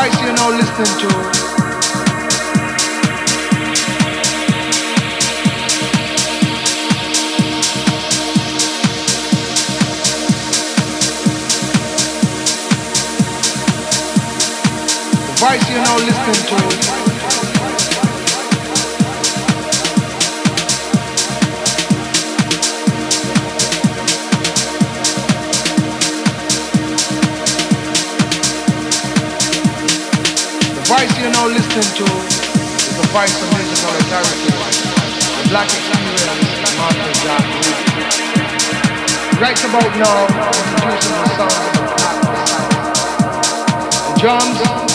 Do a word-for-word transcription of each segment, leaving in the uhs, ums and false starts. voice you know listening to. The voice you know listening to. Listen to is the voice of musical authority, the black experience of Martha John Reed. Right about now, introducing the sound of the drums. The drums.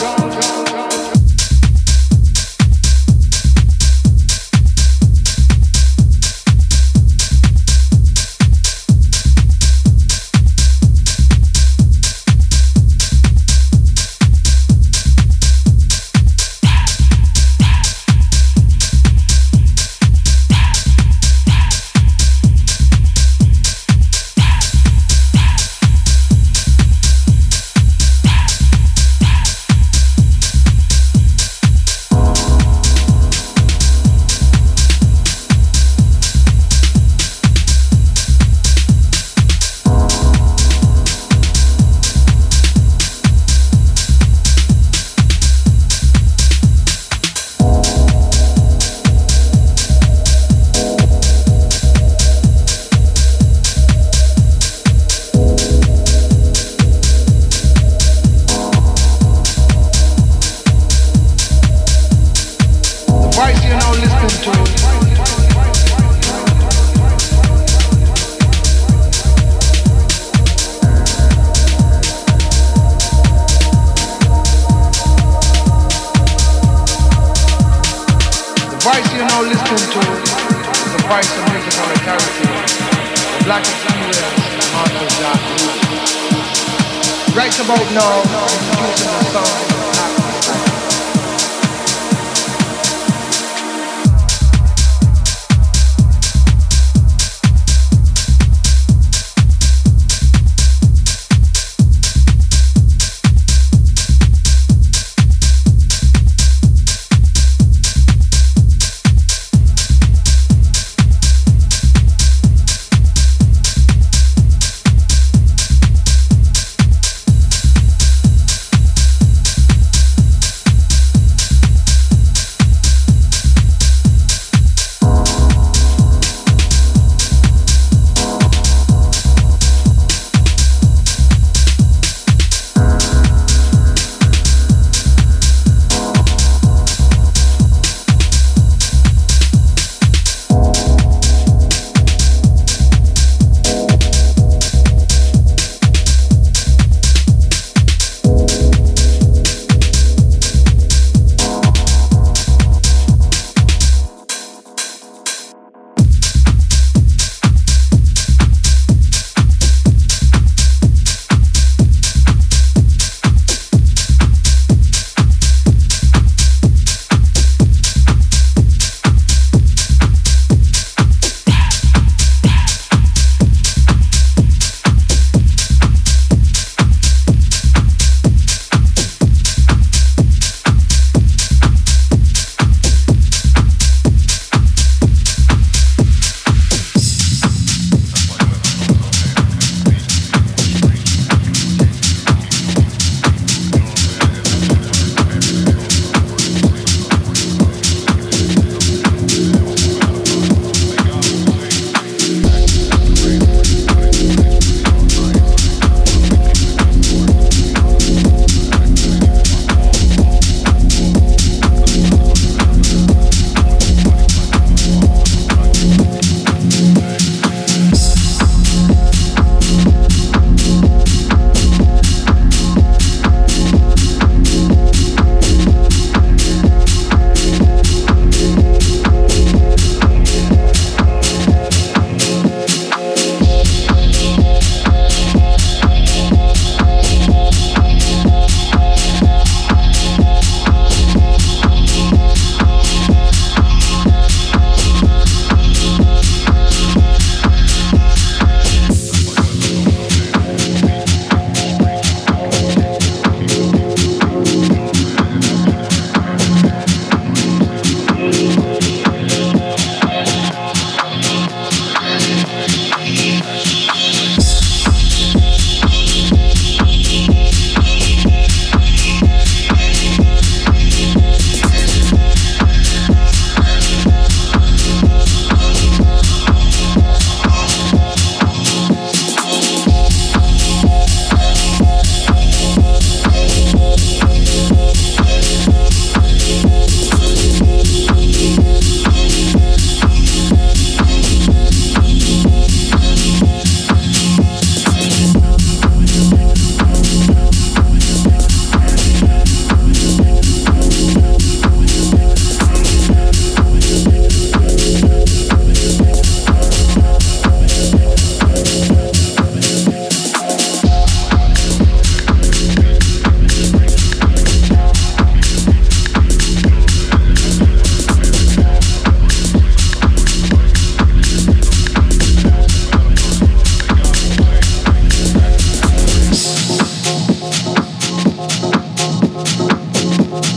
We'll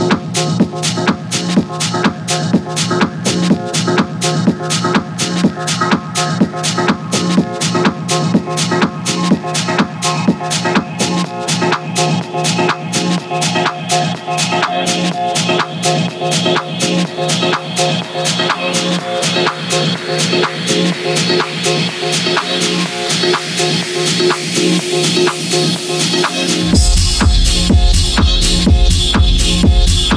be right back.